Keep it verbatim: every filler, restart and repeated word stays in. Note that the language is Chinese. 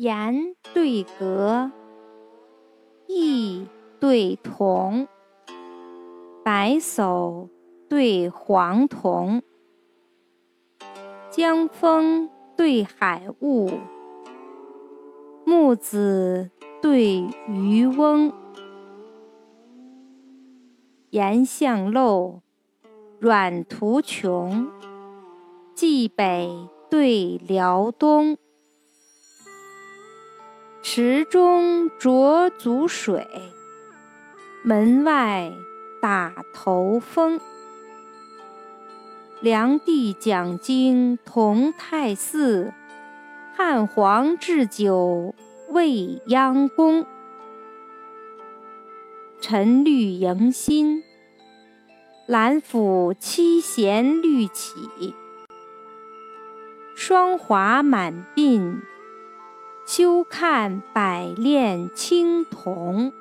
言对格，意对瞳，白叟对黄桐，江风对海雾，木子对渔翁。岩向漏，软图穷，冀北对辽东，池中濯足水，门外打头风。梁帝讲经同泰寺，汉皇置酒未央宫。沉绿迎新，兰府七弦绿起，霜华满鬓，休看百炼青铜。